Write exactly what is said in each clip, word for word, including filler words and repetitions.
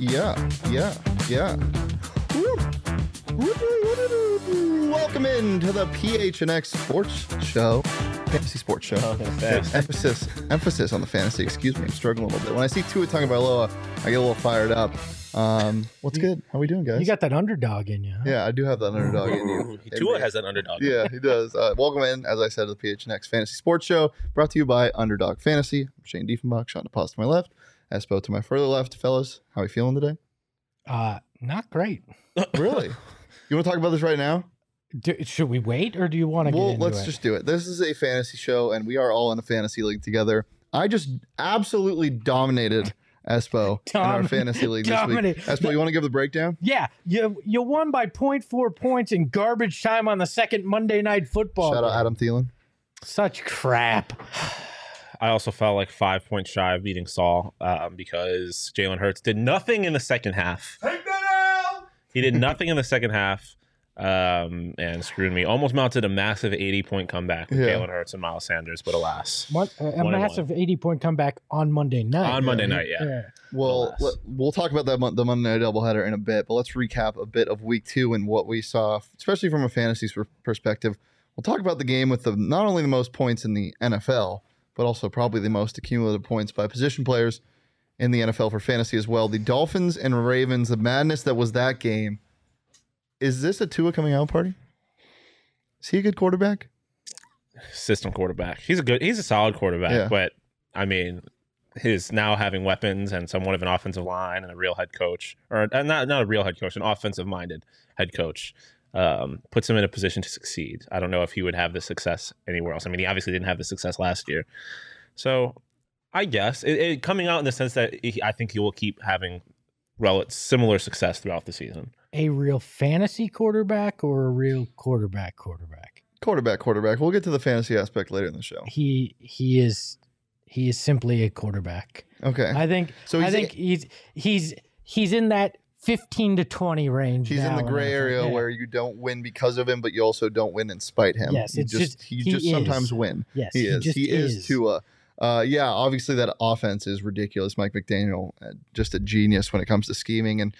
Yeah, yeah, yeah. Welcome in to the P H N X Sports Show. Fantasy Sports Show. Oh, emphasis emphasis on the fantasy. Excuse me, I'm struggling a little bit. When I see Tua Tagovailoa, I get a little fired up. Um, what's you, good? How we doing, guys? You got that underdog in you. Huh? Yeah, I do have that underdog in you. Tua has that underdog. Yeah, he does. Uh, welcome in, as I said, to the P H N X Fantasy Sports Show, brought to you by Underdog Fantasy. I'm Shane Diefenbach, Shawn DePaz to my left, Espo to my further left. Fellas, how are you feeling today? Uh, not great. Really? You want to talk about this right now? Do, should we wait, or do you want to well, get into it? Well, let's just do it. This is a fantasy show, and we are all in a fantasy league together. I just absolutely dominated Espo Dom- in our fantasy league this week. Espo, you want to give the breakdown? Yeah. You you won by zero point four points in garbage time on the second Monday Night Football. Shout out Adam Thielen. Such crap. I also felt like five points shy of beating Saul um, because Jalen Hurts did nothing in the second half. Take that out! He did nothing in the second half. Um, and screwed me. Almost mounted a massive eighty-point comeback with yeah. Jalen Hurts and Miles Sanders, but alas. Mon- uh, a massive eighty-point comeback on Monday night. On Monday yeah. night, yeah. yeah. Well, let, we'll talk about that the Monday night doubleheader in a bit, but let's recap a bit of week two and what we saw, especially from a fantasy perspective. We'll talk about the game with the not only the most points in the N F L, but also probably the most accumulated points by position players in the N F L for fantasy as well. The Dolphins and Ravens, the madness that was that game. Is this a Tua coming out party? Is he a good quarterback? System quarterback. He's a good. He's a solid quarterback. Yeah. But I mean, his now having weapons and somewhat of an offensive line and a real head coach, or uh, not not a real head coach, an offensive-minded head coach, um, puts him in a position to succeed. I don't know if he would have the success anywhere else. I mean, he obviously didn't have the success last year. So I guess it, it coming out in the sense that he, I think he will keep having relative similar success throughout the season. A real fantasy quarterback or a real quarterback quarterback? Quarterback quarterback. We'll get to the fantasy aspect later in the show. He he is he is simply a quarterback. Okay. I think so I think a, he's he's he's in that fifteen to twenty range. He's in the gray area yeah. where you don't win because of him, but you also don't win in spite him. Yes, you it's just, just he, he just is. sometimes win. Yes, he, he is. He is, is. Tua. Uh, yeah, obviously that offense is ridiculous. Mike McDaniel, uh, just a genius when it comes to scheming and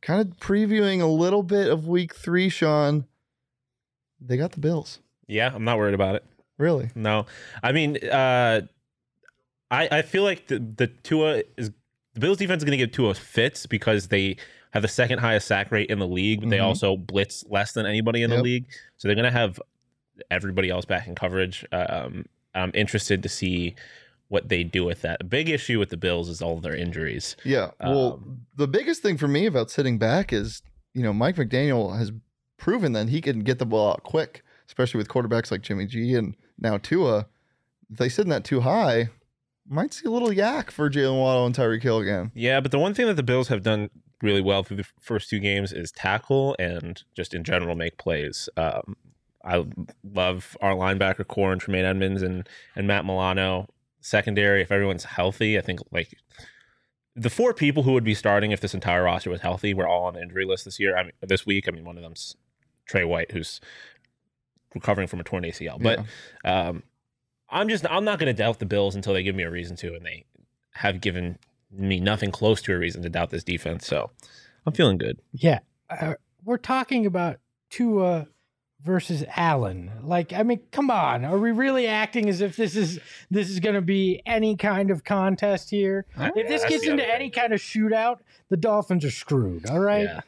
kind of previewing a little bit of week three, Sean. They got the Bills. Yeah, I'm not worried about it. Really? No. I mean, uh, I I feel like the, the Tua is the Bills defense is going to give Tua fits because they have the second highest sack rate in the league, but mm-hmm. they also blitz less than anybody in yep. the league. So they're going to have everybody else back in coverage. Um, I'm interested to see what they do with that. The big issue with the Bills is all of their injuries. Yeah. Well, um, the biggest thing for me about sitting back is, you know, Mike McDaniel has proven that he can get the ball out quick, especially with quarterbacks like Jimmy G and now Tua. If they sit in that too high, might see a little yak for Jalen Waddle and Tyreek Hill again. Yeah, but the one thing that the Bills have done really well through the first two games is tackle and just in general make plays. Um, I love our linebacker core and Tremaine Edmonds and, and Matt Milano. Secondary, if everyone's healthy, I think like the four people who would be starting if this entire roster was healthy were all on the injury list this year. I mean, this week, I mean, one of them's Trey White, who's recovering from a torn A C L. But yeah. um, I'm just, I'm not going to doubt the Bills until they give me a reason to, and they have given me nothing close to a reason to doubt this defense. So I'm feeling good. Yeah. Uh, we're talking about Tua versus Allen. Like, I mean, come on. Are we really acting as if this is this is going to be any kind of contest here? Right. If this gets into any kind of shootout, the Dolphins are screwed. All right. Yeah.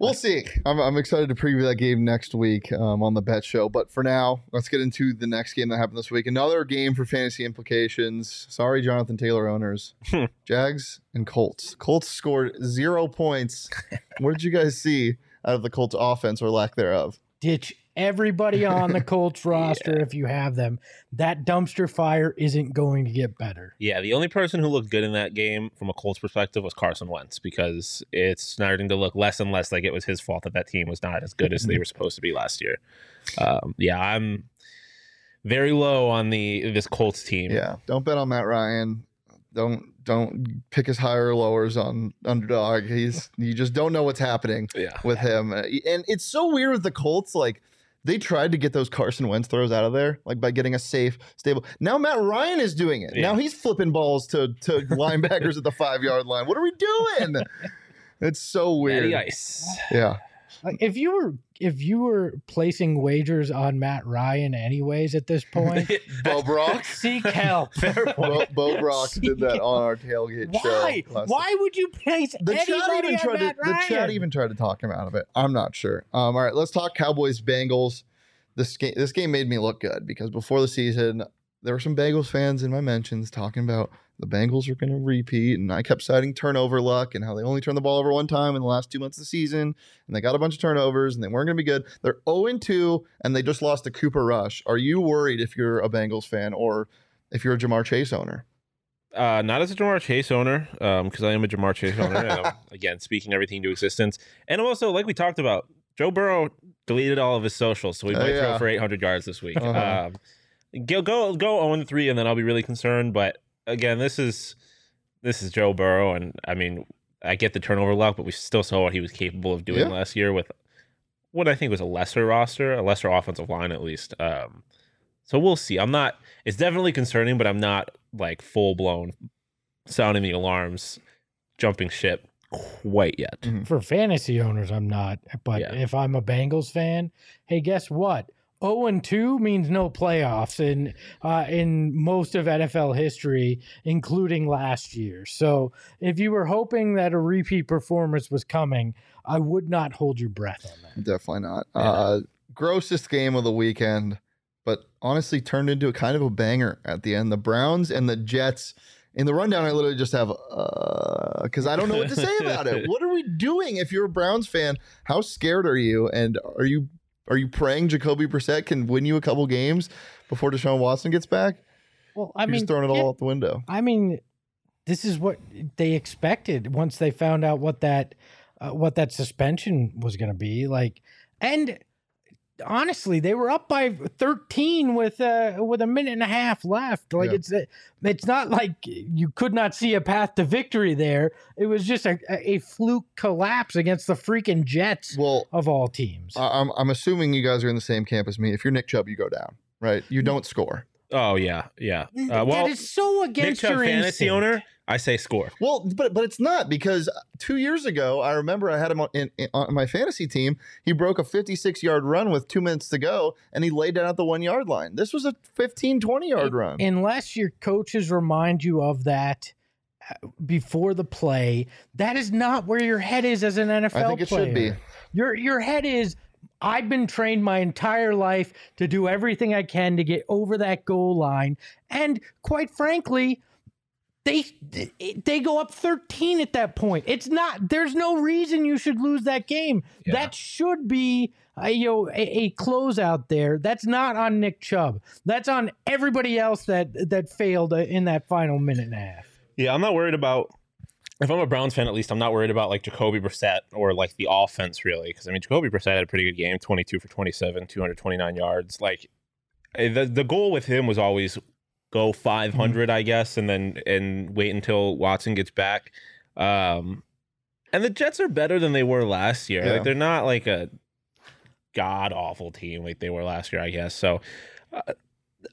We'll like, see. I'm, I'm excited to preview that game next week um, on the Bet Show. But for now, let's get into the next game that happened this week. Another game for fantasy implications. Sorry, Jonathan Taylor owners. Jags and Colts. Colts scored zero points. What did you guys see out of the Colts offense or lack thereof? Ditch everybody on the Colts roster yeah. if you have them. That dumpster fire isn't going to get better. Yeah, the only person who looked good in that game from a Colts perspective was Carson Wentz, because it's starting to look less and less like it was his fault that that team was not as good as they were supposed to be last year. Um, yeah, I'm very low on the this Colts team. Yeah, don't bet on Matt Ryan. Don't don't pick his higher or lowers on Underdog. He's you just don't know what's happening yeah. with him. And it's so weird with the Colts, like, they tried to get those Carson Wentz throws out of there, like by getting a safe, stable. Now Matt Ryan is doing it. Yeah. Now he's flipping balls to to linebackers at the five-yard line. What are we doing? It's so weird. Matty Ice. Yeah. Like if you were if you were placing wagers on Matt Ryan anyways at this point, Bo Brock, seek help. Bo, Bo Brock seek did that on our tailgate why? show. Why? Why would you place the anybody chat even on tried Matt to, Ryan? The chat even tried to talk him out of it. I'm not sure. Um, all right, let's talk Cowboys Bengals. This game this game made me look good because before the season, there were some Bengals fans in my mentions talking about the Bengals were going to repeat, and I kept citing turnover luck and how they only turned the ball over one time in the last two months of the season, and they got a bunch of turnovers, and they weren't going to be good. They're oh and two, and they just lost to Cooper Rush. Are you worried if you're a Bengals fan or if you're a Ja'Marr Chase owner? Uh, not as a Ja'Marr Chase owner, because um, I am a Ja'Marr Chase owner. And I'm, again, speaking everything to existence. And also, like we talked about, Joe Burrow deleted all of his socials, so we might uh, yeah. throw for eight hundred yards this week. Uh-huh. Um Go go go oh and three, and then I'll be really concerned. But again, this is this is Joe Burrow, and I mean, I get the turnover luck, but we still saw what he was capable of doing yeah. last year with what I think was a lesser roster, a lesser offensive line at least. Um, so we'll see. I'm not. It's definitely concerning, but I'm not like full blown sounding the alarms, jumping ship quite yet. Mm-hmm. For fantasy owners, I'm not. But yeah. if I'm a Bengals fan, hey, guess what? oh and two means no playoffs in uh, in most of N F L history, including last year. So if you were hoping that a repeat performance was coming, I would not hold your breath on that. Definitely not. Yeah. Uh, grossest game of the weekend, but honestly turned into a kind of a banger at the end. The Browns and the Jets. In the rundown, I literally just have, uh, because I don't know what to say about it. What are we doing? If you're a Browns fan, how scared are you? And are you... Are you praying Jacoby Brissett can win you a couple games before Deshaun Watson gets back? Well, I You're mean, just throwing it all it, out the window. I mean, this is what they expected once they found out what that uh, what that suspension was going to be like. And honestly, they were up by thirteen with uh, with a minute and a half left. Like yeah. it's it's not like you could not see a path to victory there. It was just a, a fluke collapse against the freaking Jets well, of all teams. I'm I'm assuming you guys are in the same camp as me. If you're Nick Chubb, you go down, right? You don't score. Oh yeah, yeah. Uh, well, that is so against Nick Chubb, your fantasy instinct. Owner. I say score. Well, but but it's not, because two years ago, I remember I had him on, in, in, on my fantasy team. He broke a fifty-six yard run with two minutes to go, and he laid down at the one yard line. This was a fifteen, twenty yard run. Unless your coaches remind you of that before the play, that is not where your head is as an N F L player. I think it player. should be. Your, your head is... I've been trained my entire life to do everything I can to get over that goal line. And quite frankly, they they go up thirteen at that point. It's not, there's no reason you should lose that game. Yeah. That should be uh, you know, a, a closeout there. That's not on Nick Chubb. That's on everybody else that, that failed in that final minute and a half. Yeah, I'm not worried about... If I'm a Browns fan, at least, I'm not worried about, like, Jacoby Brissett or, like, the offense, really. Because, I mean, Jacoby Brissett had a pretty good game, twenty-two for twenty-seven, two hundred twenty-nine yards. Like, the the goal with him was always go five hundred, mm-hmm. I guess, and then and wait until Watson gets back. Um, and the Jets are better than they were last year. Yeah. Like, they're not, like, a god-awful team like they were last year, I guess. So... Uh,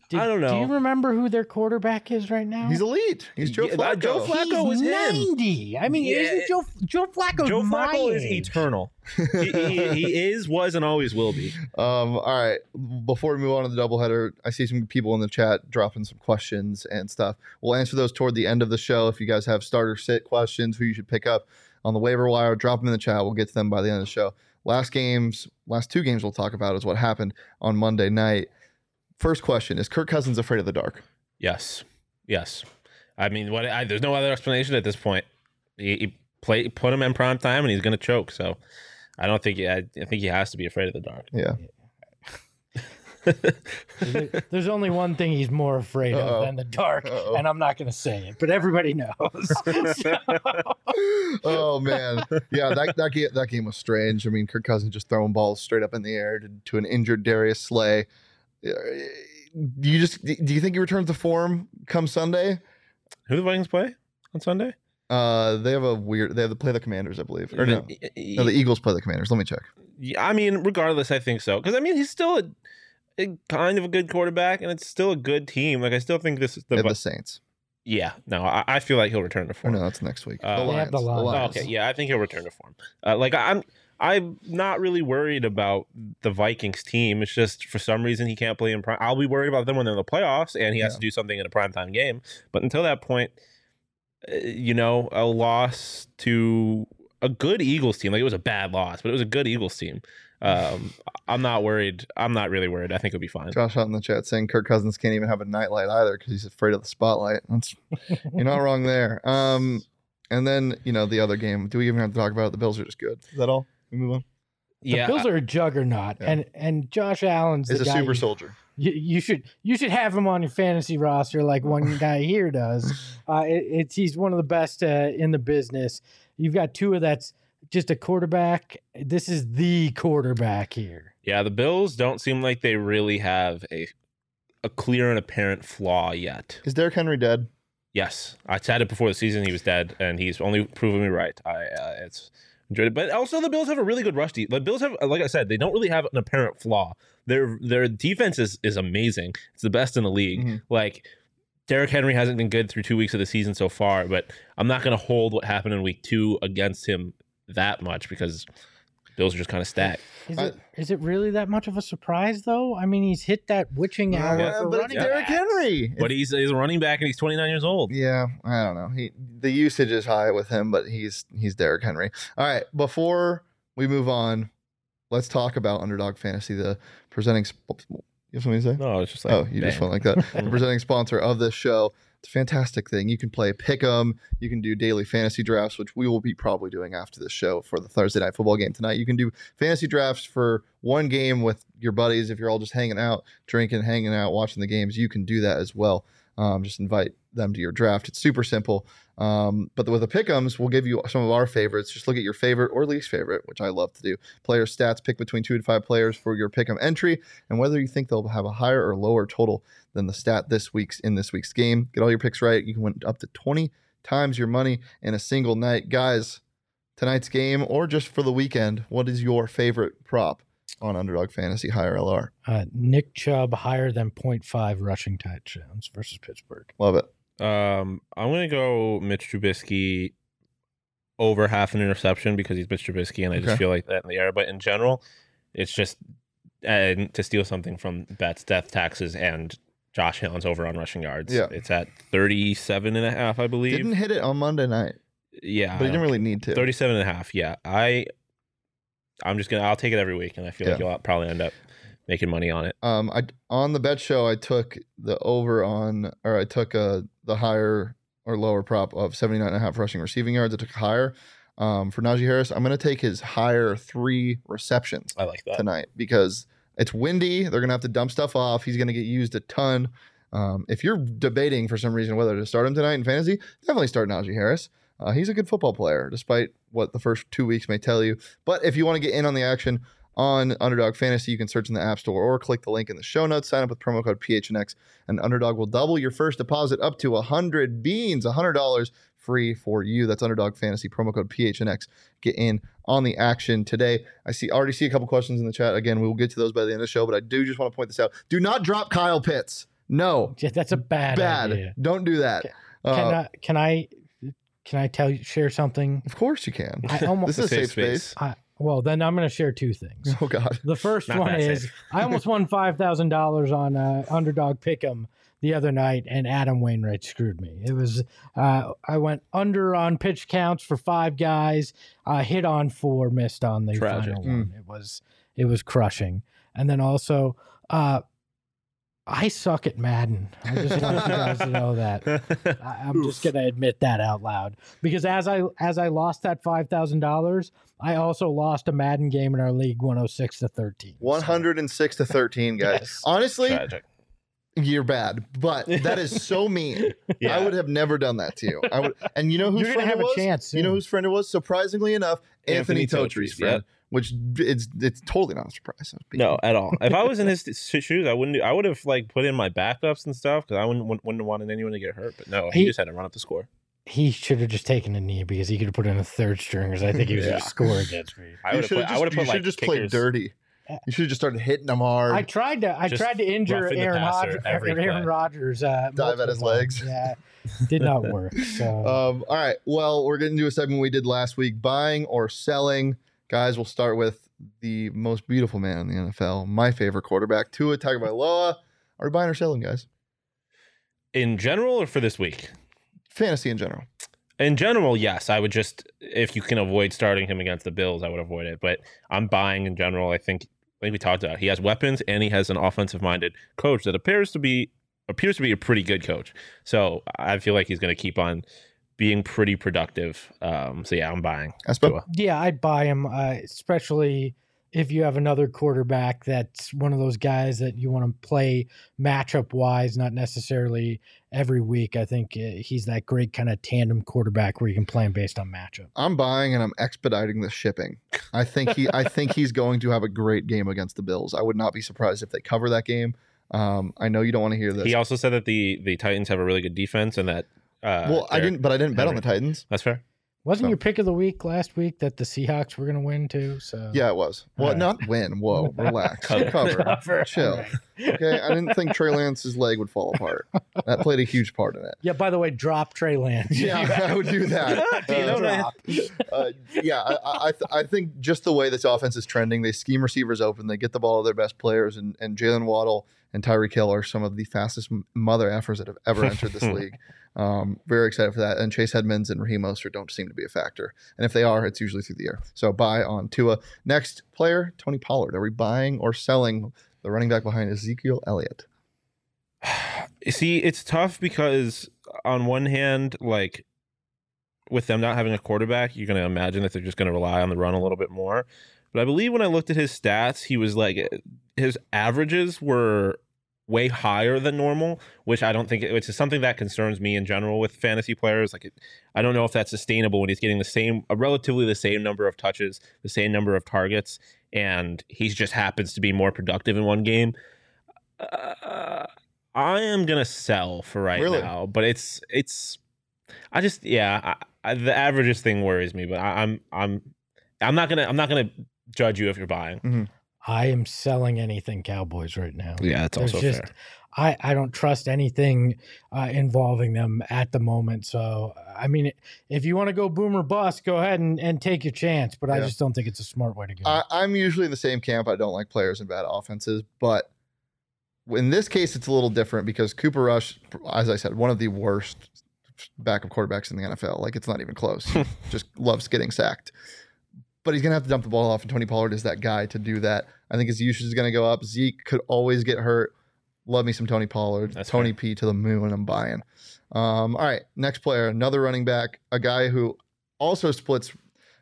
Did, I don't know. Do you remember who their quarterback is right now? He's elite. He's Joe yeah, Flacco. Joe Flacco was ninety. Him. I mean, yeah. isn't Joe Joe Flacco? Joe Flacco is eternal. he, he, he is, was, and always will be. Um, all right. Before we move on to the doubleheader, I see some people in the chat dropping some questions and stuff. We'll answer those toward the end of the show. If you guys have starter sit questions, who you should pick up on the waiver wire, drop them in the chat. We'll get to them by the end of the show. Last games, last two games we'll talk about is what happened on Monday night. First question, is Kirk Cousins afraid of the dark? Yes. Yes. I mean, what? I, there's no other explanation at this point. He, he play, put him in prime time, and he's going to choke. So I don't think he, I, I think he has to be afraid of the dark. Yeah. There's only one thing he's more afraid of Uh-oh. than the dark, Uh-oh. and I'm not going to say it, but everybody knows. So. Oh, man. Yeah, that that game, that game was strange. I mean, Kirk Cousins just throwing balls straight up in the air to, to an injured Darius Slay. Do you just do you think he returns to form come Sunday? Who do the Vikings play on Sunday? Uh, they have a weird. They have to play the Commanders, I believe. Or no, no, the Eagles play the Commanders. Let me check. Yeah, I mean, regardless, I think so, because I mean he's still a, a kind of a good quarterback, and it's still a good team. Like I still think this is the, the Saints. Yeah, no, I, I feel like he'll return to form. Oh, no, that's next week. Uh, the Lions. The Lions. The Lions. Oh, okay, yeah, I think he'll return to form. Uh, like I'm, I'm not really worried about the Vikings team. It's just for some reason he can't play in prime. I'll be worried about them when they're in the playoffs and he yeah. has to do something in a primetime game. But until that point, you know, a loss to a good Eagles team. Like it was a bad loss, but it was a good Eagles team. Um, I'm not worried. I'm not really worried. I think it'll be fine. Josh out in the chat saying Kirk Cousins can't even have a nightlight either because he's afraid of the spotlight. That's, you're not wrong there. Um, and then, you know, the other game. Do we even have to talk about it? The Bills are just good. Is that all? We move on? Yeah. The Bills are a juggernaut. Yeah. And and Josh Allen's is a guy super soldier. You, you should you should have him on your fantasy roster like one guy here does. Uh, it, it's He's one of the best uh, in the business. You've got two of that's just a quarterback. This is the quarterback here. Yeah, the Bills don't seem like they really have a a clear and apparent flaw yet. Is Derrick Henry dead? Yes. I said it before the season he was dead, and he's only proven me right. I uh, it's enjoyed it. But also the Bills have a really good rush defense. The Bills have, like I said, they don't really have an apparent flaw. Their their defense is, is amazing. It's the best in the league. Mm-hmm. Like Derrick Henry hasn't been good through two weeks of the season so far, but I'm not going to hold what happened in week two against him that much because Bills are just kind of stacked. Is it, I, is it really that much of a surprise though? I mean, he's hit that witching hour yeah, for but running Derrick Henry. But he's he's a running back and he's twenty-nine years old. Yeah, I don't know. He the usage is high with him, but he's he's Derrick Henry. All right, before we move on, let's talk about Underdog Fantasy, the presenting. Sp- you have something to say? No, it's just like, oh, you man. just went like that. The presenting sponsor of this show. It's a fantastic thing. You can play pick 'em. You can do daily fantasy drafts, which we will be probably doing after this show for the Thursday night football game tonight. You can do fantasy drafts for one game with your buddies. If you're all just hanging out, drinking, hanging out, watching the games, you can do that as well. Um, just invite them to your draft. It's super simple. Um, but with the pick 'ems, we'll give you some of our favorites. Just look at your favorite or least favorite, which I love to do. Player stats, pick between two and five players for your pick 'em entry, and whether you think they'll have a higher or lower total than the stat this week's in this week's game. Get all your picks right. You can win up to twenty times your money in a single night. Guys, tonight's game or just for the weekend, what is your favorite prop on Underdog Fantasy, higher L R? Uh, Nick Chubb higher than point five rushing touchdowns versus Pittsburgh. Love it. Um, I'm going to go Mitch Trubisky over half an interception because he's Mitch Trubisky, and I okay. just feel like that in the air. But in general, it's just uh, to steal something from Bats, Death, Taxes, and Josh Allen's over on rushing yards. Yeah. It's at thirty-seven and a half, I believe. Didn't hit it on Monday night. Yeah. But he didn't really need to. thirty-seven and a half, yeah. I... I'm just going to, I'll take it every week, and I feel yeah. like you'll probably end up making money on it. Um, I on the bet show, I took the over on, or I took uh, the higher or lower prop of seventy-nine and a half rushing receiving yards. I took higher um, for Najee Harris. I'm going to take his higher three receptions I like that. tonight because it's windy. They're going to have to dump stuff off. He's going to get used a ton. Um, if you're debating for some reason whether to start him tonight in fantasy, definitely start Najee Harris. Uh, he's a good football player, despite what the first two weeks may tell you. But if you want to get in on the action on Underdog Fantasy, you can search in the App Store or click the link in the show notes. Sign up with promo code P H N X, and Underdog will double your first deposit up to one hundred beans, one hundred dollars free for you. That's Underdog Fantasy, promo code P H N X. Get in on the action today. I see already see a couple questions in the chat. Again, we will get to those by the end of the show, but I do just want to point this out. Do not drop Kyle Pitts. No. That's a bad, bad. idea. Don't do that. Can, can, uh, I, can I... Can I tell you, share something? Of course you can. I almost, this is a safe space. space. I, well, then I'm going to share two things. Oh, God. The first one is I almost won five thousand dollars on uh, Underdog Pick'em the other night, and Adam Wainwright screwed me. It was uh, I went under on pitch counts for five guys, uh, hit on four, missed on the Tragic. final one. Mm. It was it was crushing. And then also, uh, I suck at Madden. I just want you guys to know that. I, I'm Oof. just going to admit that out loud. Because as I as I lost that five thousand dollars, I also lost a Madden game in our league one oh six to thirteen. one oh six to thirteen, guys. Yes. Honestly, Tragic. You're bad, but that is so mean. Yeah. I would have never done that to you. I would, and you know whose You're friend have it was? A chance you know whose friend it was? Surprisingly enough, Anthony, Anthony Totri's friend. Yep. Which it's it's totally not a surprise. No, at all. If I was in his shoes, I wouldn't. Do, I would have like put in my backups and stuff because I wouldn't wouldn't have wanted anyone to get hurt. But no, he, he just had to run up the score. He should have just taken a knee because he could have put in a third stringers. I think he was yeah. going to score against me. I would have. I would have put, just, put like just kickers. Played dirty. You should have just started hitting him hard. I tried to. I just tried to injure Aaron Rodgers. Aaron Rodgers uh, dive at his legs. Yeah, did not work. So. Um, all right. Well, we're going to do a segment we did last week: buying or selling. Guys, we'll start with the most beautiful man in the N F L, my favorite quarterback, Tua Tagovailoa. Are we buying or selling, guys? In general, or for this week? Fantasy in general. In general, yes. I would just, if you can avoid starting him against the Bills, I would avoid it. But I'm buying in general. I think, I think we talked about it. He has weapons and he has an offensive-minded coach that appears to be appears to be a pretty good coach. So I feel like he's going to keep on being pretty productive. Um, so yeah, I'm buying. Espo? Yeah, I'd buy him, uh, especially if you have another quarterback that's one of those guys that you want to play matchup wise, not necessarily every week. I think he's that great kind of tandem quarterback where you can play him based on matchup. I'm buying and I'm expediting the shipping. I think he, I think he's going to have a great game against the Bills. I would not be surprised if they cover that game. Um, I know you don't want to hear this. He also said that the the Titans have a really good defense and that. Uh, well, I didn't, but I didn't bet Henry. on the Titans. That's fair. Wasn't so. your pick of the week last week that the Seahawks were going to win too? So yeah, it was. Well, right. not win. Whoa, relax, cover, cover. Chill. Right. Okay, I didn't think Trey Lance's leg would fall apart. That played a huge part in it. Yeah. By the way, drop Trey Lance. Yeah, I would do that. Uh, uh, yeah, I, I, th- I think just the way this offense is trending, they scheme receivers open, they get the ball to their best players, and and Jalen Waddle and Tyreek Hill are some of the fastest mother effers that have ever entered this league. Um, very excited for that. And Chase Edmonds and Raheem Mostert don't seem to be a factor. And if they are, it's usually through the air. So buy on Tua. Next player, Tony Pollard. Are we buying or selling the running back behind Ezekiel Elliott? See, it's tough because on one hand, like with them not having a quarterback, you're going to imagine that they're just going to rely on the run a little bit more. But I believe when I looked at his stats, he was like, his averages were way higher than normal, which I don't think, which is something that concerns me in general with fantasy players. Like, it, I don't know if that's sustainable when he's getting the same, uh, relatively the same number of touches, the same number of targets, and he just happens to be more productive in one game. Uh, I am going to sell for right really? now, but it's, it's, I just, yeah, I, I, the averages thing worries me, but I, I'm, I'm, I'm not gonna. I'm not gonna judge you if you're buying. Mm-hmm. I am selling anything Cowboys right now. Yeah, that's There's also just, fair. I, I don't trust anything uh, involving them at the moment. So I mean, if you want to go boom or bust, go ahead and, and take your chance. But yeah. I just don't think it's a smart way to go. I, I'm usually in the same camp. I don't like players in bad offenses, but in this case, it's a little different because Cooper Rush, as I said, one of the worst backup quarterbacks in the N F L. Like, it's not even close. Just loves getting sacked. But he's going to have to dump the ball off, and Tony Pollard is that guy to do that. I think his usage is going to go up. Zeke could always get hurt. Love me some Tony Pollard. That's Tony fair. P to the moon, I'm buying. Um, all right, next player, another running back, a guy who also splits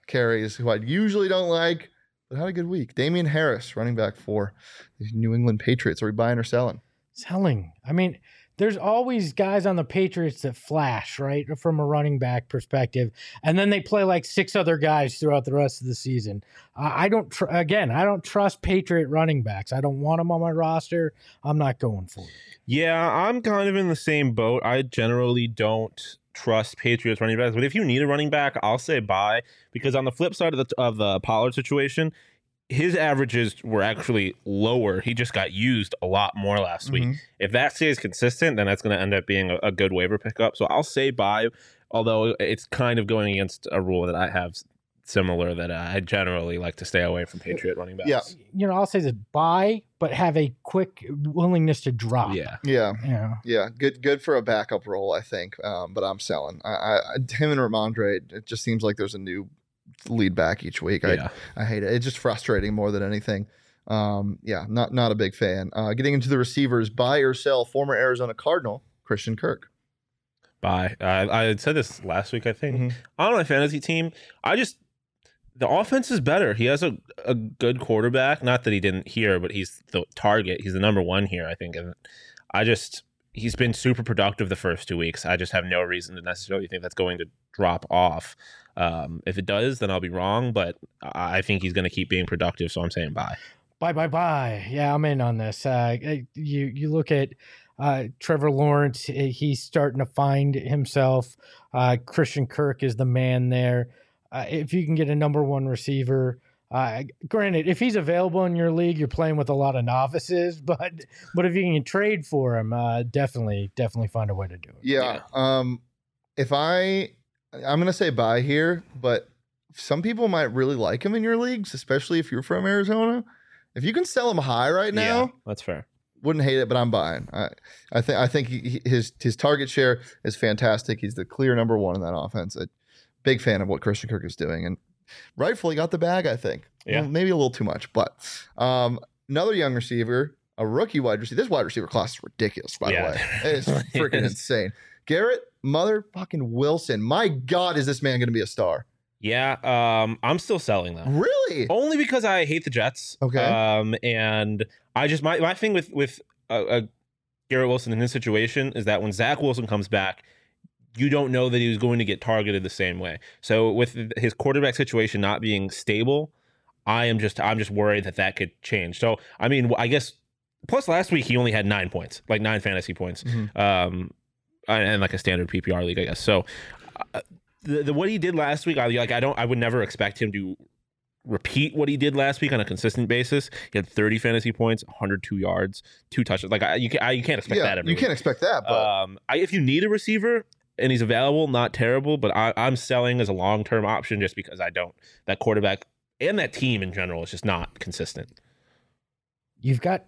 carries, who I usually don't like, but had a good week. Damian Harris, running back for the New England Patriots. Are we buying or selling? Selling. I mean, there's always guys on the Patriots that flash, right, from a running back perspective, and then they play like six other guys throughout the rest of the season. Uh, I don't tr- again, I don't trust Patriot running backs. I don't want them on my roster. I'm not going for it. Yeah, I'm kind of in the same boat. I generally don't trust Patriots running backs, but if you need a running back, I'll say buy, because on the flip side of the of the Pollard situation, his averages were actually lower. He just got used a lot more last mm-hmm. week. If that stays consistent, then that's going to end up being a, a good waiver pickup. So I'll say buy, although it's kind of going against a rule that I have similar that I generally like to stay away from Patriot running backs. Yeah. You know, I'll say this, buy, but have a quick willingness to drop. Yeah. Yeah. Yeah. yeah. Good good for a backup role, I think, um, but I'm selling. I, I, him and Ramondre, it just seems like there's a new lead back each week. I, yeah. I hate it. It's just frustrating more than anything. Um, yeah, not not a big fan. Uh, getting into the receivers, buy or sell former Arizona Cardinal Christian Kirk. Buy. I, I said this last week, I think. Mm-hmm. On my fantasy team, I just the offense is better. He has a, a good quarterback. Not that he didn't here, but he's the target. He's the number one here, I think. And I just he's been super productive the first two weeks. I just have no reason to necessarily think that's going to drop off. Um, if it does, then I'll be wrong, but I think he's going to keep being productive, so I'm saying bye. Bye, bye, bye. Yeah, I'm in on this. Uh, you you look at uh, Trevor Lawrence, he's starting to find himself. Uh, Christian Kirk is the man there. Uh, if you can get a number one receiver Uh, granted, if he's available in your league, you're playing with a lot of novices, but but if you can trade for him, uh, definitely, definitely find a way to do it. Yeah. yeah. Um, if I, I'm going to say bye here, but some people might really like him in your leagues, especially if you're from Arizona. If you can sell him high right now, yeah, that's fair. Wouldn't hate it, but I'm buying. I, I think I think he, his his target share is fantastic. He's the clear number one in that offense. A big fan of what Christian Kirk is doing, and rightfully got the bag. I think, yeah, well, maybe a little too much, but um, another young receiver, a rookie wide receiver. This wide receiver class is ridiculous, by yeah. the way. It's freaking yes. insane. Garrett motherfucking Wilson. My God, is this man going to be a star? Yeah, um, I'm still selling that. Really? Only because I hate the Jets. Okay. Um, and I just my my thing with with uh, uh, Garrett Wilson in this situation is that when Zach Wilson comes back, you don't know that he was going to get targeted the same way. So with his quarterback situation not being stable, I am just I'm just worried that that could change. So I mean, I guess plus last week he only had nine points, like nine fantasy points, mm-hmm. um, and, and like a standard P P R league, I guess. So. Uh, The, the what he did last week, I like I don't I would never expect him to repeat what he did last week on a consistent basis. He had thirty fantasy points, one hundred two yards, two touchdowns. Like I, you can I, you can't expect yeah, that every you week. Can't expect that. But um, I, if you need a receiver and he's available, not terrible, but I, I'm selling as a long term option just because I don't that quarterback and that team in general is just not consistent. You've got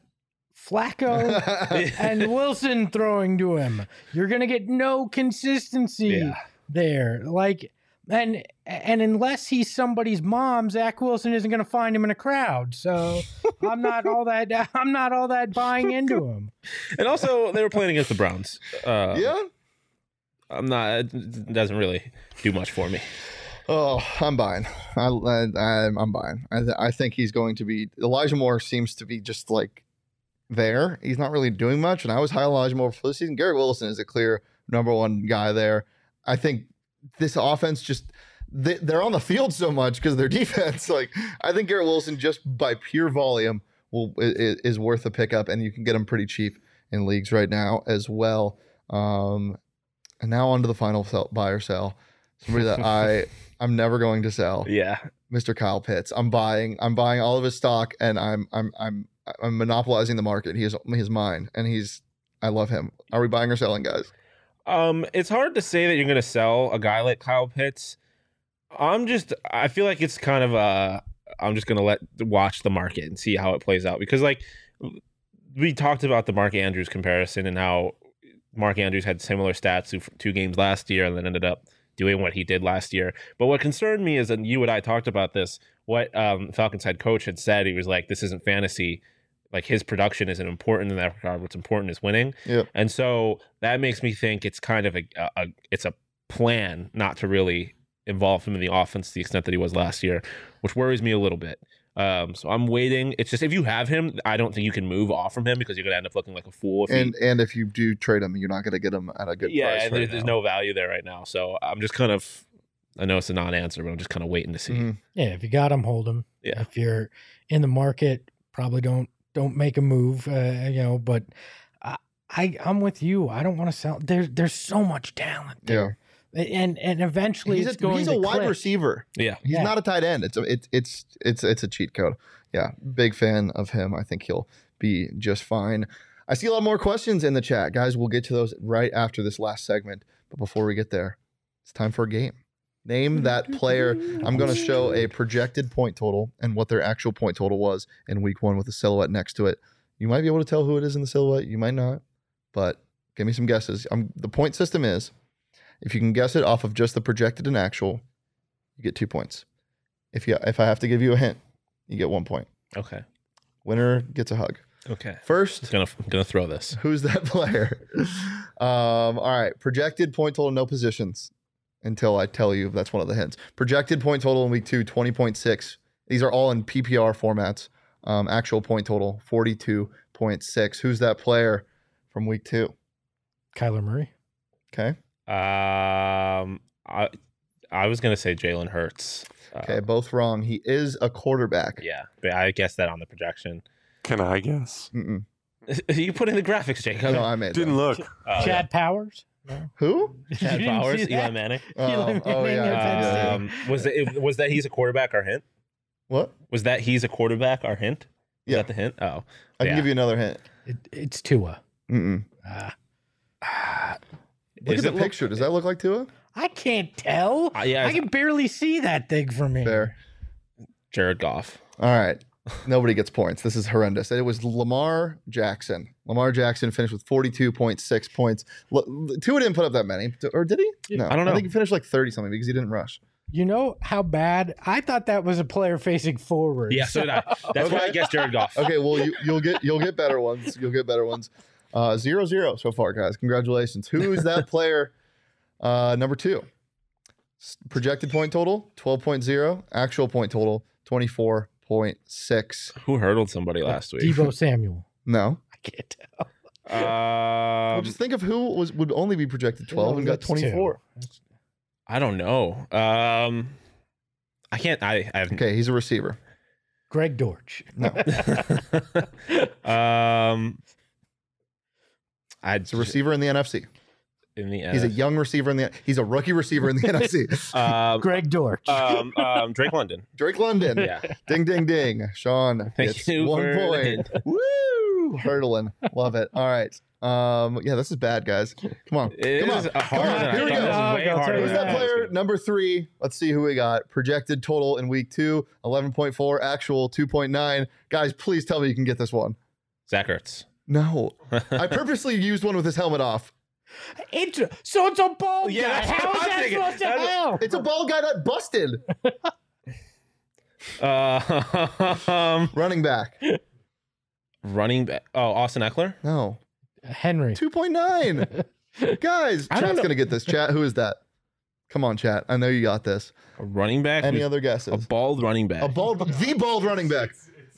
Flacco and Wilson throwing to him. You're gonna get no consistency. Yeah. There, like, and and unless he's somebody's mom, Zach Wilson isn't going to find him in a crowd. So I'm not all that. I'm not all that buying into him. And also, they were playing against the Browns. Uh, yeah, I'm not. It doesn't really do much for me. Oh, I'm buying. I, I, I I'm buying. I, I think he's going to be. Elijah Moore seems to be just like there. He's not really doing much. And I was high on Elijah Moore for the season. Garrett Wilson is a clear number one guy there. I think this offense just, they, they're on the field so much because of their defense. Like, I think Garrett Wilson, just by pure volume, will is, is worth a pickup, and you can get him pretty cheap in leagues right now as well. Um, and now on to the final sell, buy or sell. Somebody that I, I'm never going to sell. Yeah. Mister Kyle Pitts. I'm buying, I'm buying all of his stock, and I'm, I'm, I'm, I'm monopolizing the market. He is, he's mine, and he's, I love him. Are we buying or selling, guys? Um, it's hard to say that you're going to sell a guy like Kyle Pitts. I'm just, I feel like it's kind of a, I'm just going to let watch the market and see how it plays out. Because like we talked about the Mark Andrews comparison and how Mark Andrews had similar stats to two games last year and then ended up doing what he did last year. But what concerned me is, and you and I talked about this, what um, Falcons head coach had said, he was like, this isn't fantasy. Like his production isn't important in that regard. What's important is winning. Yeah. And so that makes me think it's kind of a, a it's a plan not to really involve him in the offense to the extent that he was last year, which worries me a little bit. Um, so I'm waiting. It's just if you have him, I don't think you can move off from him because you're going to end up looking like a fool. If and you, and if you do trade him, you're not going to get him at a good yeah, price. Yeah, right there's, there's no value there right now. So I'm just kind of, I know it's a non-answer, but I'm just kind of waiting to see. Mm-hmm. Yeah, if you got him, hold him. Yeah. If you're in the market, probably don't. Don't make a move, uh, you know, but I, I, I'm with you. I don't want to sell. There's, there's so much talent there. Yeah. And, and eventually he's it's a, going he's to He's a wide click. receiver. Yeah. He's yeah. not a tight end. It's a, it, it's, it's, it's a cheat code. Yeah. Big fan of him. I think he'll be just fine. I see a lot more questions in the chat, guys. We'll get to those right after this last segment. But before we get there, it's time for a game. Name that player. I'm going to show a projected point total and what their actual point total was in week one with a silhouette next to it. You might be able to tell who it is in the silhouette. You might not, but give me some guesses. Um, the point system is if you can guess it off of just the projected and actual, you get two points. If you, if I have to give you a hint, you get one point. Okay. Winner gets a hug. Okay. First, I'm gonna, I'm gonna throw this. Who's that player? um, all right. Projected point total, no positions. Until I tell you, that's one of the hints. Projected point total in week two, twenty point six. These are all in P P R formats. Um, actual point total, forty-two point six. Who's that player from week two? Kyler Murray. Okay. Um, I I was going to say Jalen Hurts. Okay, uh, both wrong. He is a quarterback. Yeah, but I guessed that on the projection. Can I guess? Mm-mm. You put in the graphics, Jake. No, I made Didn't that. look. Uh, Chad Powers? Who? Chad Powers, Eli Manning. Um, oh yeah. Um, was that was that he's a quarterback? Our hint. What? Was that he's a quarterback, our hint? Was yeah. that the hint? Oh. I yeah. can give you another hint. It, it's Tua. Mm-mm. Uh, uh, look at the picture. Look, Does that look like Tua? I can't tell. Uh, yeah, I can barely see that thing from here. Fair. Jared Goff. All right. Nobody gets points. This is horrendous. It was Lamar Jackson. Lamar Jackson finished with forty-two point six points. Tua didn't put up that many. Or did he? No. I don't know. I think he finished like thirty-something because he didn't rush. You know how bad? I thought that was a player facing forward. Yeah, so did I. That's okay. Why I guessed Jared Goff. Okay, well, you, you'll get you'll get better ones. You'll get better ones. Uh, zero, zero so far, guys. Congratulations. Who is that player uh, number two? Projected point total, twelve point oh. Actual point total, twenty-four point six. Who hurdled somebody last week? Deebo Samuel. No. I can't tell. Um, well, just think of who was would only be projected twelve and got twenty-four. I don't know. Um, I can't. I, I okay. He's a receiver. Greg Dortch. No. um, I'd it's a receiver in the N F C. In the N F C. He's a young receiver in the. He's a rookie receiver in the N F C. Um, Greg Dortch. Um, um, Drake London. Drake London. Yeah. Ding, ding, ding. Sean gets one point. Woo! Hurdling. Love it. All right. Um, yeah, this is bad, guys. Come on. It Come is on. Come on. Here we go. It was that player number three. Let's see who we got. Projected total in week two, eleven point four. Actual, two point nine. Guys, please tell me you can get this one. Zach Ertz. No. I purposely used one with his helmet off. It's, so it's a bald yeah, guy. How is that supposed to help? It's a bald guy that busted. uh, um, running back. Running back. Oh, Austin Eckler? No. Henry. two point nine. Guys, chat's going to get this. Chat, who is that? Come on, chat. I know you got this. A running back? Any other guesses? A bald running back. A bald, the bald running back.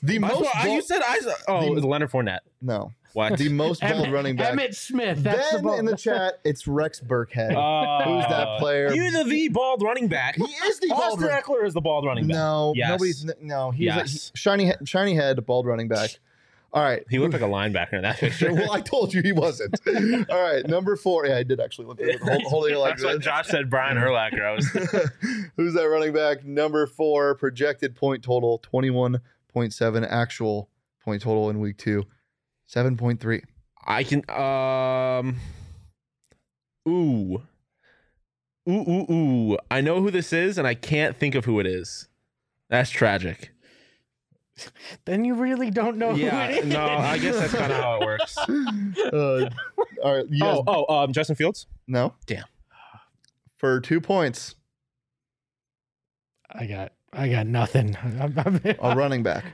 The most. Well, bald, you said I. Oh, the, it was Leonard Fournette. No. What? The most bald Emmett, running back. Emmett Smith. That's then the in the chat, it's Rex Burkhead. Uh, Who's that player? You're the, the bald running back. He is the Austin bald. Austin Eckler is the bald running back. No. Yes. Nobody's. No. He's yes. a, he, shiny, shiny head, bald running back. All right. He looked like a linebacker in that picture. Well, I told you he wasn't. All right. Number four. Yeah, I did actually look at hold, holding it like That's this. What Josh said Brian Urlacher. I was Who's that running back? Number four. Projected point total, twenty-one point seven. Actual point total in week two, seven point three. I can. Um. Ooh. Ooh, ooh, ooh. I know who this is, and I can't think of who it is. That's tragic. Then you really don't know yeah, who it is. No, I guess that's kind of how it works. Uh, all right, you guys... Oh, oh, um, Justin Fields? No. Damn. For two points. I got I got nothing. I'm, I'm, a running back.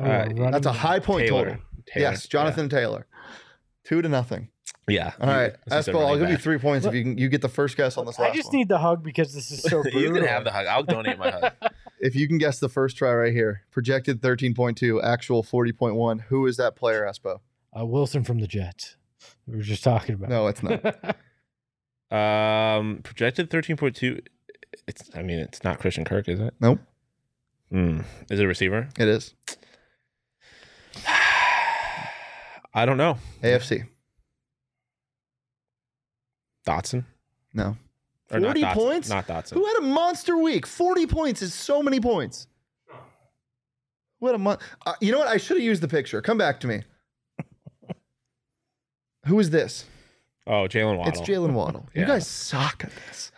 Uh, uh, running that's a high point Taylor. total. Taylor. Yes, Jonathan yeah. Taylor. Two to nothing. Yeah. All right, Espo, I'll give back. you three points Look, if you can, you get the first guess on this last I just one. Need the hug because this is so brutal. You can have the hug. I'll donate my hug. If you can guess the first try right here, projected thirteen point two, actual forty point one. Who is that player, Espo? Uh, Wilson from the Jets. We were just talking about. No, it's not. um, projected thirteen point two. It's. I mean, it's not Christian Kirk, is it? Nope. Mm. Is it a receiver? It is. I don't know. A F C. Dotson? No. Or forty not Dotson, points? Not Dotson. Who had a monster week? forty points is so many points. What a month. Uh, you know what? I should have used the picture. Come back to me. Who is this? Oh, Jalen Waddle. It's Jalen Waddle. yeah. You guys suck at this.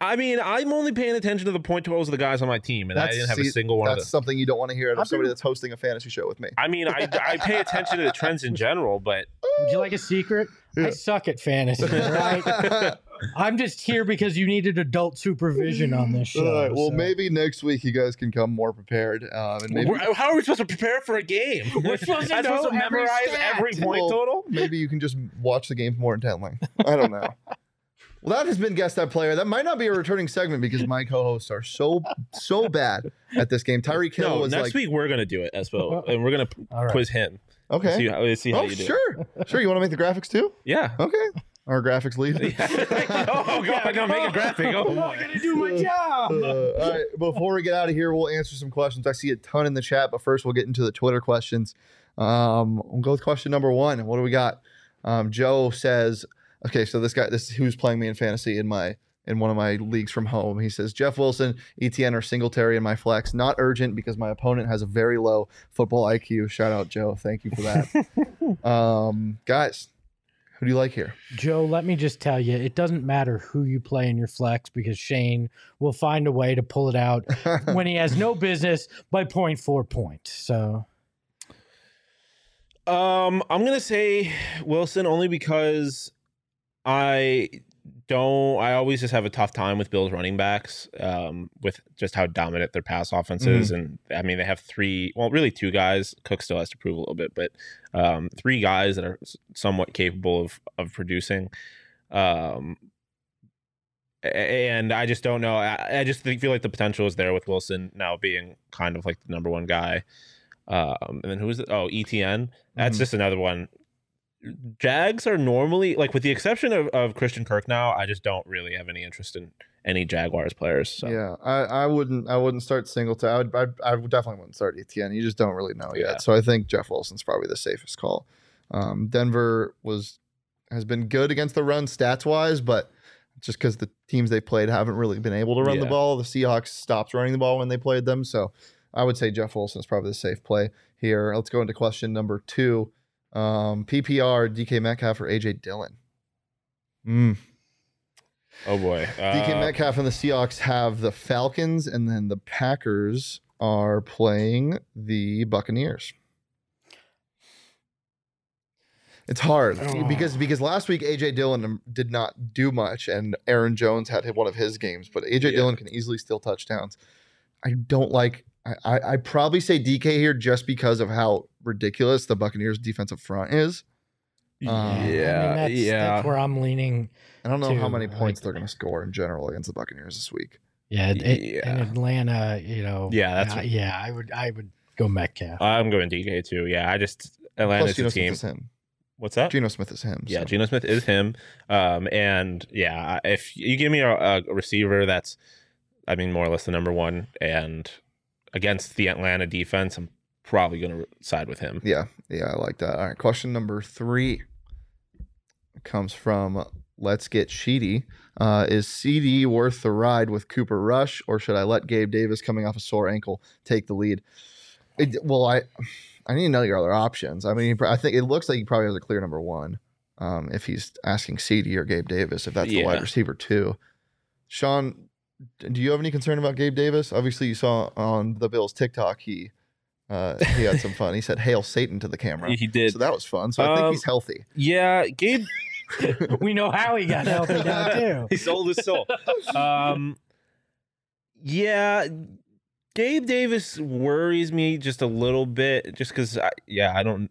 I mean, I'm only paying attention to the point totals of the guys on my team, and that's, I didn't have see, a single one of them. That's something you don't want to hear out of somebody that's hosting a fantasy show with me. I mean, I, I pay attention to the trends in general, but... Would you like a secret? Yeah. I suck at fantasy, right? I'm just here because you needed adult supervision on this show. All right, well, so. Maybe next week you guys can come more prepared. Um, and maybe... How are we supposed to prepare for a game? We're supposed to, know supposed to every memorize stat. every point well, total? Maybe you can just watch the game more intently. I don't know. Well, that has been Guess That Player. That might not be a returning segment because my co-hosts are so, so bad at this game. Tyreek Hill no, was next like... next week we're going to do it, Espo, and we're going to right. quiz him. Okay. Let's see how, let's see how oh, you do sure. it. Sure. You want to make the graphics too? Yeah. Okay. Our graphics lead. Yeah. oh, God. No, make a graphic. Oh, I'm not going to do my job. Uh, uh, all right. Before we get out of here, we'll answer some questions. I see a ton in the chat, but first we'll get into the Twitter questions. Um, we'll go with question number one. What do we got? Um, Joe says... Okay, so this guy, this who's playing me in fantasy in my in one of my leagues from home. He says, Jeff Wilson, Etienne, or Singletary in my flex. Not urgent because my opponent has a very low football I Q. Shout out, Joe. Thank you for that. um, guys, who do you like here? Joe, let me just tell you, it doesn't matter who you play in your flex because Shane will find a way to pull it out when he has no business by zero point four points. So... Um, I'm gonna say Wilson only because I don't. I always just have a tough time with Bills running backs, um, with just how dominant their pass offense is, mm. and I mean they have three, well, really two guys. Cook still has to prove a little bit, but um, three guys that are somewhat capable of of producing. Um, and I just don't know. I, I just think, feel like the potential is there with Wilson now being kind of like the number one guy. Um, and then who is it? Oh, Etienne. That's mm-hmm. just another one. Jags are normally, like, with the exception of, of Christian Kirk now, I just don't really have any interest in any Jaguars players. So. Yeah, I, I wouldn't I wouldn't start Singletary. I, would, I, I definitely wouldn't start Etienne. You just don't really know yet. Yeah. So I think Jeff Wilson's probably the safest call. Um, Denver was has been good against the run stats-wise, but just because the teams they played haven't really been able to run yeah. the ball. The Seahawks stopped running the ball when they played them, so... I would say Jeff Wilson is probably the safe play here. Let's go into question number two. Um, P P R, D K Metcalf or A J Dillon? Mm. Oh, boy. Uh, D K Metcalf and the Seahawks have the Falcons, and then the Packers are playing the Buccaneers. It's hard oh. because because last week A J Dillon did not do much, and Aaron Jones had one of his games, but A J yeah. Dillon can easily steal touchdowns. I don't like... I, I probably say D K here just because of how ridiculous the Buccaneers' defensive front is. Um, yeah, I mean, that's, yeah. That's where I'm leaning. I don't know to, how many points like, they're going to score in general against the Buccaneers this week. Yeah, it, yeah. in Atlanta, you know. Yeah, that's. I, what, yeah, I would. I would go Metcalf. I'm going D K too. Yeah, I just Atlanta's Plus, the team. Smith is him. What's that? Geno Smith is him. Yeah, so. Geno Smith is him. Um, and yeah, if you give me a, a receiver that's, I mean, more or less the number one and. Against the Atlanta defense, I'm probably going to side with him. Yeah, yeah, I like that. All right, question number three comes from Let's Get Sheedy. Uh, is C D worth the ride with Cooper Rush, or should I let Gabe Davis coming off a sore ankle take the lead? It, well, I I need to know your other options. I mean, I think it looks like he probably has a clear number one um, if he's asking C D or Gabe Davis, if that's yeah. the wide receiver too. Sean... Do you have any concern about Gabe Davis? Obviously, you saw on the Bills TikTok he uh, he had some fun. He said, "Hail Satan" to the camera. He did. So that was fun. So um, I think he's healthy. Yeah, Gabe. We know how he got healthy now too. He sold his soul. Um, yeah, Gabe Davis worries me just a little bit, just because. Yeah, I don't.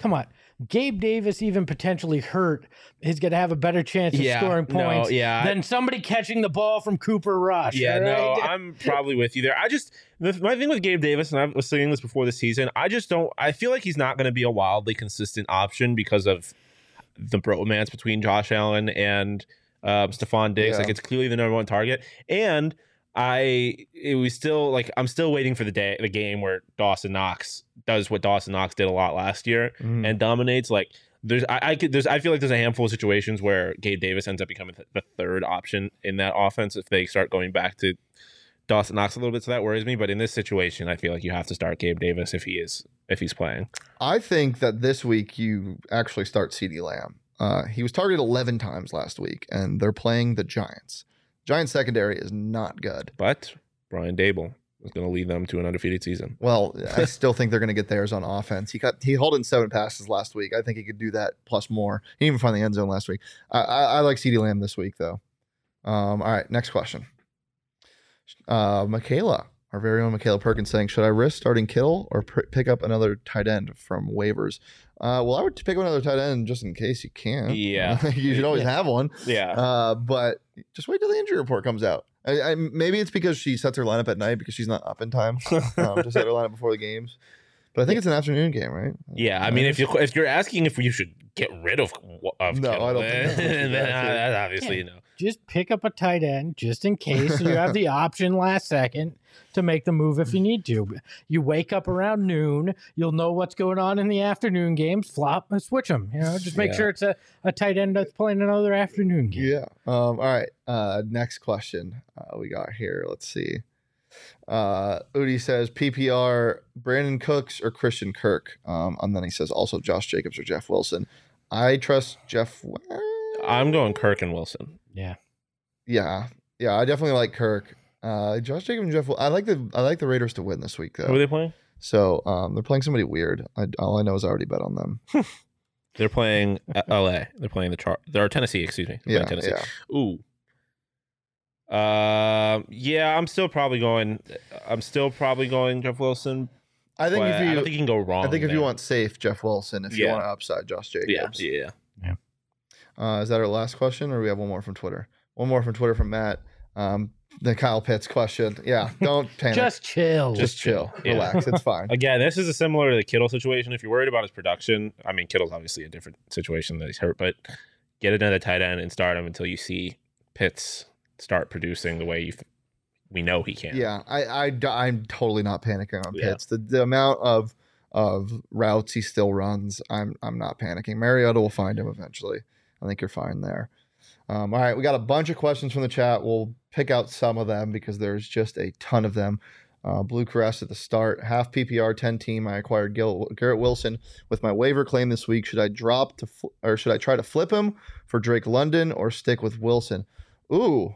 Come on. Gabe Davis, even potentially hurt, is going to have a better chance of yeah, scoring points no, yeah. than somebody catching the ball from Cooper Rush. Yeah, right? no, I'm probably with you there. I just, my thing with Gabe Davis, and I was saying this before the season, I just don't, I feel like he's not going to be a wildly consistent option because of the bromance between Josh Allen and uh, Stephon Diggs. Yeah. Like, it's clearly the number one target. And I, it was still like, I'm still waiting for the day, the game where Dawson Knox does what Dawson Knox did a lot last year mm. and dominates. Like there's, I, I could, there's, I feel like there's a handful of situations where Gabe Davis ends up becoming th- the third option in that offense if they start going back to Dawson Knox a little bit. So that worries me. But in this situation, I feel like you have to start Gabe Davis if he is, if he's playing. I think that this week you actually start CeeDee Lamb. Uh, he was targeted eleven times last week, and they're playing the Giants. Giants secondary is not good. But Brian Dable is going to lead them to an undefeated season. Well, I still think they're going to get theirs on offense. He got he hauled in seven passes last week. I think he could do that plus more. He didn't even find the end zone last week. I, I, I like CeeDee Lamb this week, though. Um, all right, next question. Uh, Michaela, our very own Michaela Perkins saying, should I risk starting Kittle or pr- pick up another tight end from waivers? Uh, well, I would pick up another tight end just in case you can. Yeah. You should always yeah. have one. Yeah. Uh, but just wait till the injury report comes out. I, I, maybe it's because she sets her lineup at night because she's not up in time. um, just set her lineup before the games. But I think yeah. it's an afternoon game, right? Yeah, I, I mean, if you if you're asking if you should get rid of, of no, Kittle, I don't think then, that that's obviously yeah. you know. Just pick up a tight end just in case you have the option last second to make the move if you need to. You wake up around noon, you'll know what's going on in the afternoon games, flop and switch them. You know, just make yeah. sure it's a, a tight end that's playing another afternoon game. Yeah. Um, all right. Uh, next question uh, we got here. Let's see. Uh, Udi says P P R, Brandon Cooks or Christian Kirk. Um, and then he says also Josh Jacobs or Jeff Wilson. I trust Jeff. I'm going Kirk and Wilson. Yeah. Yeah. Yeah. I definitely like Kirk. Uh, Josh Jacobs and Jeff. I like the I like the Raiders to win this week, though. Who are they playing? So um, they're playing somebody weird. I, all I know is I already bet on them. They're playing L A. They're playing the Char. They're Tennessee. Excuse me. They're yeah. Tennessee. Yeah. Ooh. Uh, yeah. I'm still probably going. I'm still probably going Jeff Wilson. I think if you, I don't think you can go wrong. I think if there. you want safe, Jeff Wilson. If yeah. you want to upside Josh Jacobs. Yeah. Yeah. Yeah. Uh, is that our last question, or do we have one more from Twitter? One more from Twitter from Matt. Um, the Kyle Pitts question. Yeah, don't panic. Just chill. Just chill. Yeah. Relax. It's fine. Again, this is a similar to the Kittle situation. If you're worried about his production, I mean, Kittle's obviously a different situation that he's hurt, but get another tight end and start him until you see Pitts start producing the way you f- we know he can. Yeah, I, I, I'm totally not panicking on yeah. Pitts. The, the amount of of routes he still runs, I'm I'm not panicking. Mariota will find him eventually. I think you're fine there. Um, all right, we got a bunch of questions from the chat. We'll pick out some of them because there's just a ton of them. Uh, Blue Caress at the start. Half P P R, ten team. I acquired Gil- Garrett Wilson with my waiver claim this week. Should I drop to fl- or should I try to flip him for Drake London or stick with Wilson? Ooh.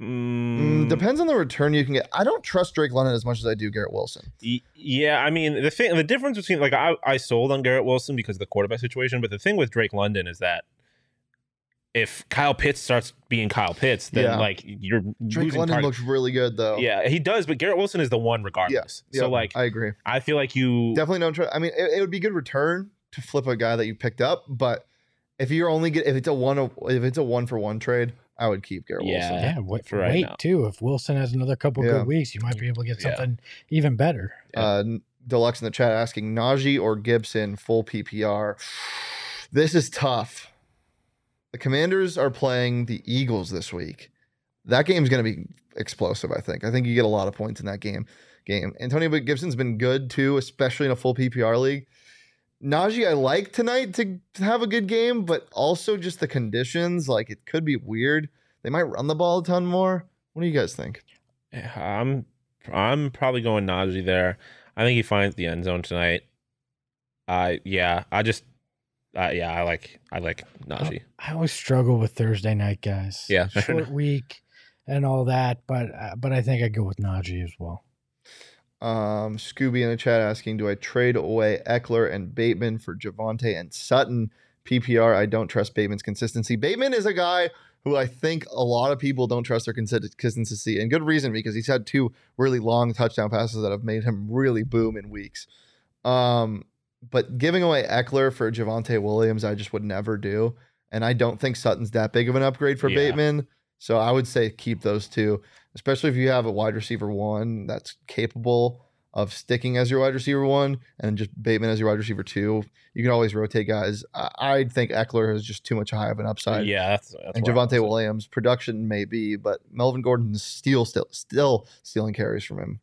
Mm. Mm, depends on the return you can get. I don't trust Drake London as much as I do Garrett Wilson. Yeah, I mean, the thing, the difference between, like, I, I sold on Garrett Wilson because of the quarterback situation, but the thing with Drake London is that if Kyle Pitts starts being Kyle Pitts, then yeah. like you're Drake London looks really good though. Yeah, he does, but Garrett Wilson is the one regardless. Yeah, yeah, so like I agree. I feel like you definitely don't try. I mean, it, it would be good return to flip a guy that you picked up, but if you're only get if it's a one if it's a one for one trade, I would keep Garrett yeah, Wilson. Yeah, wait, for right wait now. too. If Wilson has another couple yeah. good weeks, you might be able to get something yeah. even better. Yeah. Uh, Deluxe in the chat asking Najee or Gibson full P P R. This is tough. The Commanders are playing the Eagles this week. That game's going to be explosive, I think. I think you get a lot of points in that game. Game. Antonio Gibson's been good, too, especially in a full P P R league. Najee, I like tonight to have a good game, but also just the conditions. Like, it could be weird. They might run the ball a ton more. What do you guys think? I'm, I'm probably going Najee there. I think he finds the end zone tonight. Uh, yeah, I just... Uh, yeah, I like I like Najee. I, I always struggle with Thursday night guys. Yeah, short week and all that, but uh, but I think I go with Najee as well. Um, Scooby in the chat asking, do I trade away Eckler and Bateman for Javonte and Sutton? P P R, I don't trust Bateman's consistency. Bateman is a guy who I think a lot of people don't trust their consistency, and good reason because he's had two really long touchdown passes that have made him really boom in weeks. Um. But giving away Eckler for Javonte Williams, I just would never do. And I don't think Sutton's that big of an upgrade for yeah. Bateman. So I would say keep those two, especially if you have a wide receiver one that's capable of sticking as your wide receiver one and just Bateman as your wide receiver two. You can always rotate guys. I, I think Eckler is just too much high of an upside. Yeah, that's, that's and Javonte Williams, production may be, but Melvin Gordon's steal, still, still stealing carries from him.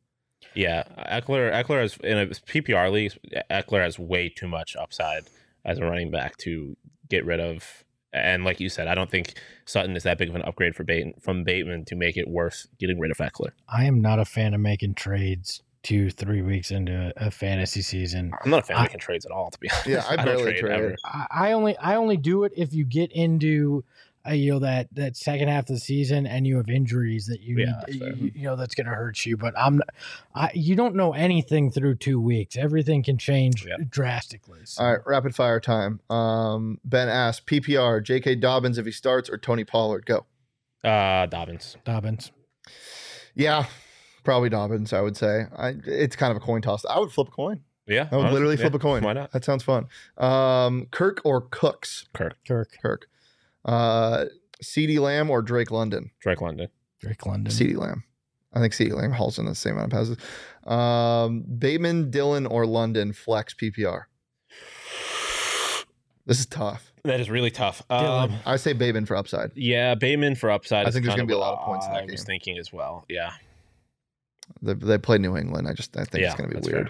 Yeah, Eckler. Eckler has in a P P R league. Eckler has way too much upside as a running back to get rid of. And like you said, I don't think Sutton is that big of an upgrade for Bateman, from Bateman to make it worth getting rid of Eckler. I am not a fan of making trades two, three weeks into a fantasy season. I'm not a fan I, of making trades at all, to be honest. Yeah, I, I barely don't trade. trade. Ever. I only I only do it if you get into. Uh, you know that that second half of the season, and you have injuries that you yeah, need, you, you know that's going to hurt you. But I'm, I you don't know anything through two weeks. Everything can change yeah. drastically. So. All right, rapid fire time. Um, Ben asked P P R: J K Dobbins if he starts or Tony Pollard. Go. Uh, Dobbins. Dobbins. Yeah, probably Dobbins. I would say I, it's kind of a coin toss. I would flip a coin. Yeah, I would honestly, literally flip yeah, a coin. Why not? That sounds fun. Um, Kirk or Cooks? Kirk. Kirk. Kirk. Uh, CeeDee Lamb or Drake London? Drake London. Drake London. CeeDee Lamb. I think CeeDee Lamb hauls in the same amount of passes. Um, Bateman, Dillon, or London, flex P P R. This is tough. That is really tough. Um, I say Bateman for upside. Yeah, Bateman for upside. I think there's going to be a lot of points in that game. I was thinking as well, yeah. They, they play New England. I just I think yeah, it's going to be weird.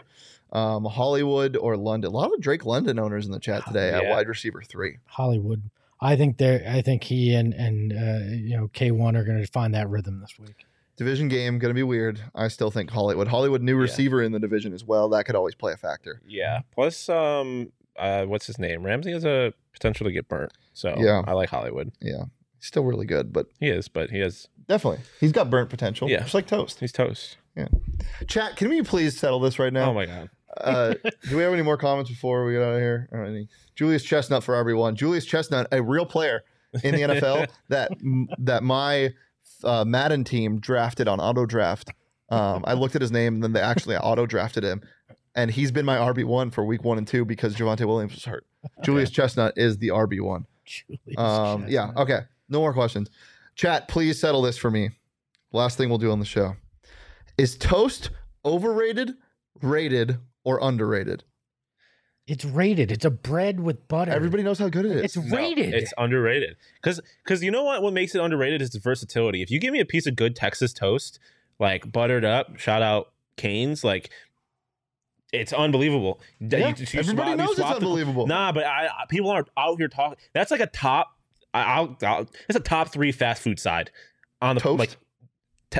Fair. Um, Hollywood or London. A lot of Drake London owners in the chat today yeah. at wide receiver three. Hollywood. I think they're. I think he and and uh, you know K one are going to find that rhythm this week. Division game going to be weird. I still think Hollywood. Hollywood new yeah. receiver in the division as well. That could always play a factor. Yeah. Plus, um, uh, what's his name? Ramsey has a potential to get burnt. So yeah. I like Hollywood. Yeah. Still really good, but he is. But he has definitely. He's got burnt potential. Yeah. Just like toast. He's toast. Yeah. Chat, can we please settle this right now? Oh, my God. Uh, do we have any more comments before we get out of here? All right. Julius Chestnut for everyone. Julius Chestnut, a real player in the N F L that that my uh, Madden team drafted on auto draft. Um, I looked at his name, and then they actually auto drafted him. And he's been my R B one for week one and two because Javonte Williams was hurt. Okay. Julius Chestnut is the R B one. Julius um, yeah. Okay. No more questions. Chat, please settle this for me. Last thing we'll do on the show. Is toast overrated, rated, or underrated? It's rated. It's a bread with butter. Everybody knows how good it is. It's rated. No, it's underrated. Because because you know what? What makes it underrated is its versatility. If you give me a piece of good Texas toast, like buttered up, shout out Canes, like it's unbelievable. Yeah, you, you everybody swap, knows it's unbelievable. The, nah, but I, I, people aren't out here talking. That's like a top. I'll. It's a top three fast food side on the toast? Like. T-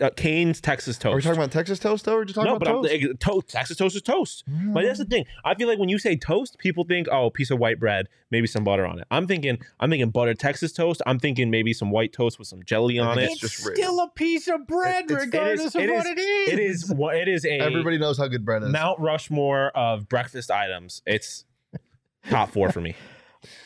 Uh, Cane's Texas toast. Are we talking about Texas toast though? Or are you talking no, about but toast? toast? Texas toast is toast. Mm. But that's the thing. I feel like when you say toast, people think, oh, a piece of white bread, maybe some butter on it. I'm thinking, I'm thinking buttered Texas toast. I'm thinking maybe some white toast with some jelly on it. It's just still a piece of bread, it, regardless it is, of it what is, it is. It is what it is. A everybody knows how good bread is. Mount Rushmore of breakfast items. It's top four for me.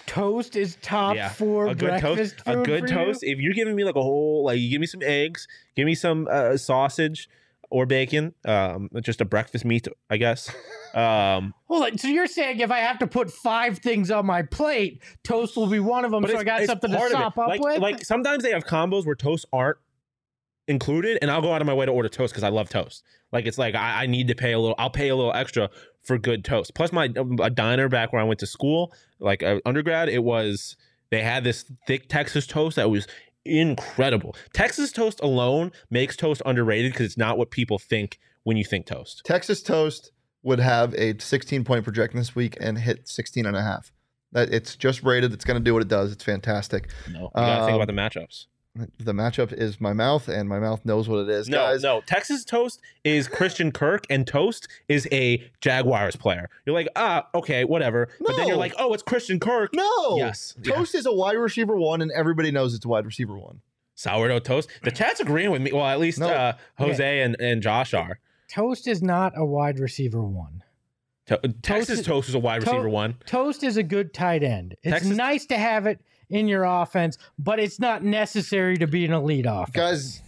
Toast is top yeah. for a good breakfast. Toast, a good toast. You? If you're giving me like a whole, like you give me some eggs, give me some uh, sausage or bacon, um, just a breakfast meat, I guess. Um, well, so you're saying if I have to put five things on my plate, toast will be one of them. So I got something to top up like, with. Like sometimes they have combos where toasts aren't included, and I'll go out of my way to order toast because I love toast. Like it's like I, I need to pay a little. I'll pay a little extra for good toast. Plus, my a diner back where I went to school, like uh, undergrad, it was they had this thick Texas toast that was incredible. Texas toast alone makes toast underrated because it's not what people think when you think toast. Texas toast would have a sixteen point projection this week and hit sixteen and a half. That it's just rated. It's going to do what it does. It's fantastic. No, you gotta um, think about the matchups. The matchup is my mouth, and my mouth knows what it is. No, guys. no. Texas toast is Christian Kirk, and toast is a Jaguars player. You're like, ah, okay, whatever. No. But then you're like, oh, it's Christian Kirk. No. Yes. Toast yeah. is a wide receiver one, and everybody knows it's wide receiver one. Sourdough toast. The chat's agreeing with me. Well, at least no. uh, Jose yeah. and, and Josh are. Toast is not a wide receiver one. To- Texas toast, toast is a wide to- receiver one. Toast is a good tight end. It's Texas- nice to have it in your offense, but it's not necessary to be an elite offense. Guys,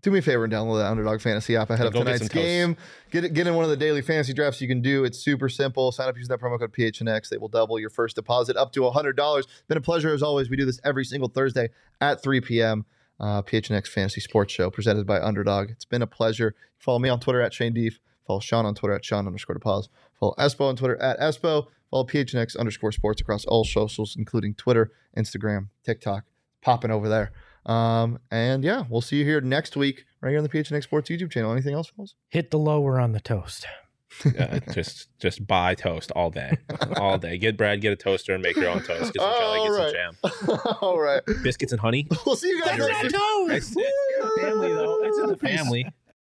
do me a favor and download the Underdog Fantasy app ahead yeah, of tonight's get game. Get it, get in one of the daily fantasy drafts you can do. It's super simple. Sign up using that promo code P H N X. They will double your first deposit up to one hundred dollars. Been a pleasure as always. We do this every single Thursday at three p.m. Uh, P H N X Fantasy Sports Show presented by Underdog. It's been a pleasure. Follow me on Twitter at Shane Deef. Follow Sean on Twitter at Sean underscore DePaz. Follow Espo on Twitter at Espo. Follow P H N X underscore sports across all socials, including Twitter, Instagram, TikTok, popping over there. Um, and yeah, we'll see you here next week right here on the P H N X Sports YouTube channel. Anything else, fellas? Hit the lower on the toast. Uh, just just buy toast all day. All day. Get bread, get a toaster, and make your own toast. Get some jelly, get right. some jam. All right. Biscuits and honey. We'll see you guys next week. That's not toast! It's, it's in the family, though. It's in the family.